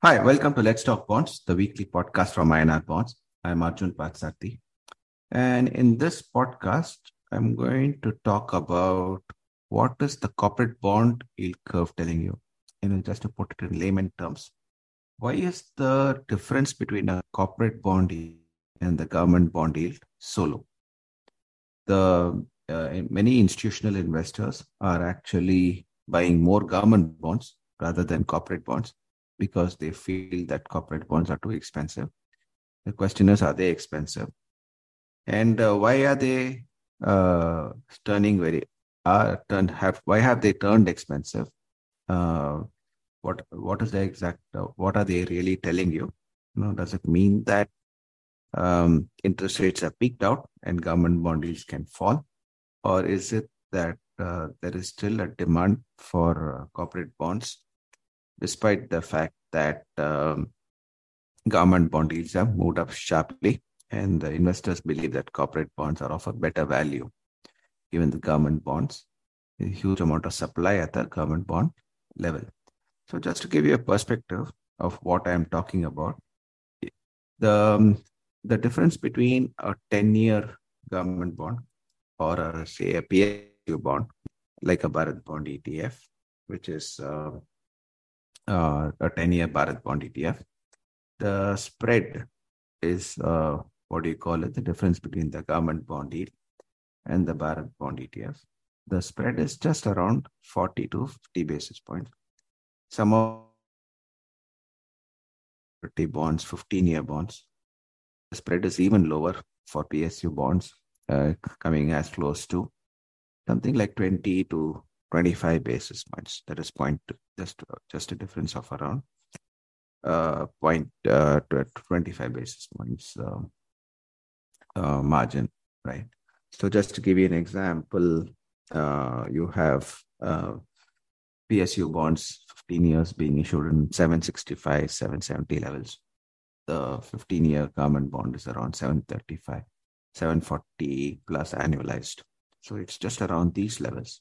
Hi, welcome to Let's Talk Bonds, the weekly podcast from INR Bonds. I'm Arjun Patsati. And in this podcast, I'm going to talk about what is the corporate bond yield curve telling you? And just to put it in layman terms, why is the difference between a corporate bond yield and the government bond yield so low? Many institutional investors are actually buying more government bonds rather than corporate bonds, because they feel that corporate bonds are too expensive. The question is, are they expensive? And why are they why have they turned expensive? What is the exact, what are they really telling you? Does it mean that interest rates have peaked out and government bond yields can fall? Or is it that there is still a demand for corporate bonds, despite the fact that government bond yields have moved up sharply and the investors believe that corporate bonds are offered better value given the government bonds, a huge amount of supply at the government bond level. So just to give you a perspective of what I am talking about, the difference between a 10-year government bond or a PSU bond, like a Bharat bond ETF, which is a 10-year Bharat bond ETF, the spread is, the difference between the government bond yield and the Bharat bond ETF. The spread is just around 40 to 50 basis points. Some of the bonds, 15-year bonds, the spread is even lower for PSU bonds, coming as close to something like 20 to 25 basis points. That is just a difference of around 25 basis points margin, right? So just to give you an example, you have PSU bonds, 15 years being issued in 765, 770 levels. The 15-year government bond is around 735, 740 plus annualized. So it's just around these levels.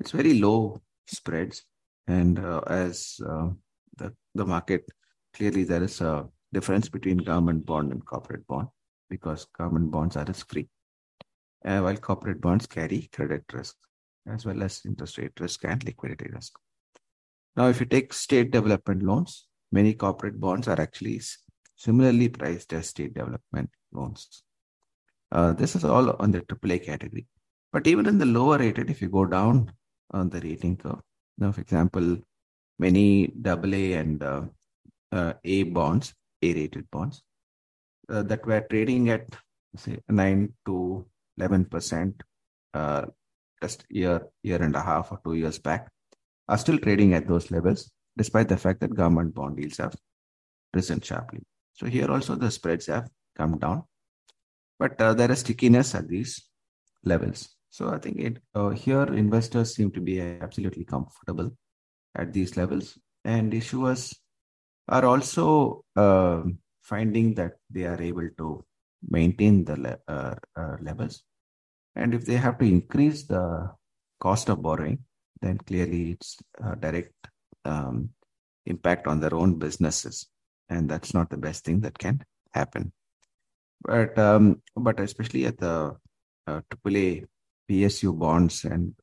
It's very low spreads, and as the market, clearly there is a difference between government bond and corporate bond because government bonds are risk-free, while corporate bonds carry credit risk as well as interest rate risk and liquidity risk. Now, if you take state development loans, many corporate bonds are actually similarly priced as state development loans. This is all on the AAA category. But even in the lower rated, if you go down on the rating curve, now, for example, many AA and A-rated bonds that were trading at, say, 9 to 11% just year and a half or 2 years back, are still trading at those levels, despite the fact that government bond yields have risen sharply. So here also the spreads have come down, but there is stickiness at these levels. So I think here investors seem to be absolutely comfortable at these levels, and issuers are also finding that they are able to maintain the levels. And if they have to increase the cost of borrowing, then clearly it's a direct impact on their own businesses, and that's not the best thing that can happen. But especially at the AAA PSU bonds and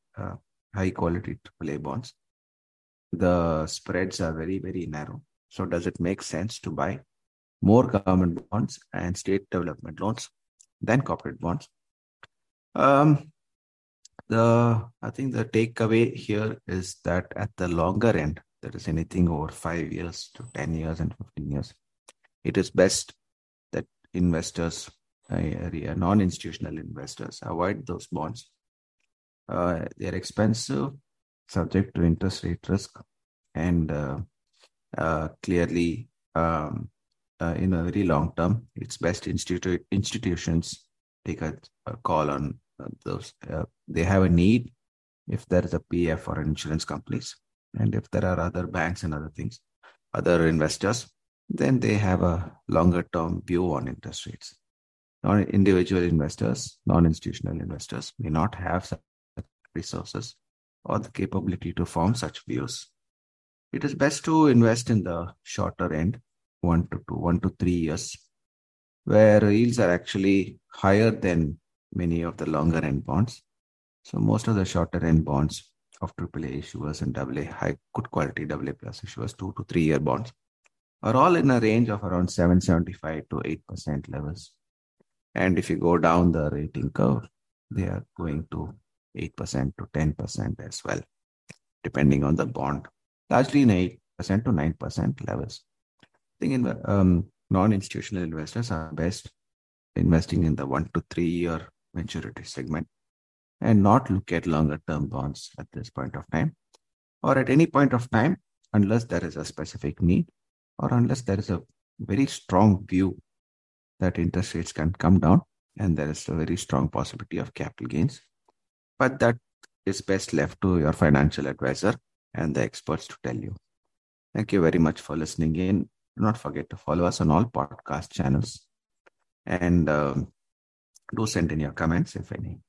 high quality AAA bonds, the spreads are very, very narrow. So does it make sense to buy more government bonds and state development loans than corporate bonds? I think the takeaway here is that at the longer end, that is anything over 5 years to 10 years and 15 years, it is best that investors, non-institutional investors, avoid those bonds. They are expensive, subject to interest rate risk, and clearly, in a very long term, it's best institutions take a call on those. They have a need if there is a PF or insurance companies, and if there are other banks and other things, other investors, then they have a longer term view on interest rates. Non-individual investors, non-institutional investors may not have such resources or the capability to form such views. it is best to invest in the shorter end, 1 to 3 years, where yields are actually higher than many of the longer end bonds. So most of the shorter end bonds of AAA issuers and AA, high good quality AA plus issuers, 2 to 3 year bonds, are all in a range of around 7.75 to 8% levels. And if you go down the rating curve, they are going to 8% to 10% as well, depending on the bond, largely in 8% to 9% levels. I think non-institutional investors are best investing in the 1 to 3 year maturity segment and not look at longer term bonds at this point of time, or at any point of time, unless there is a specific need or unless there is a very strong view that interest rates can come down and there is a very strong possibility of capital gains. But that is best left to your financial advisor and the experts to tell you. Thank you very much for listening in. Do not forget to follow us on all podcast channels, and do send in your comments if any.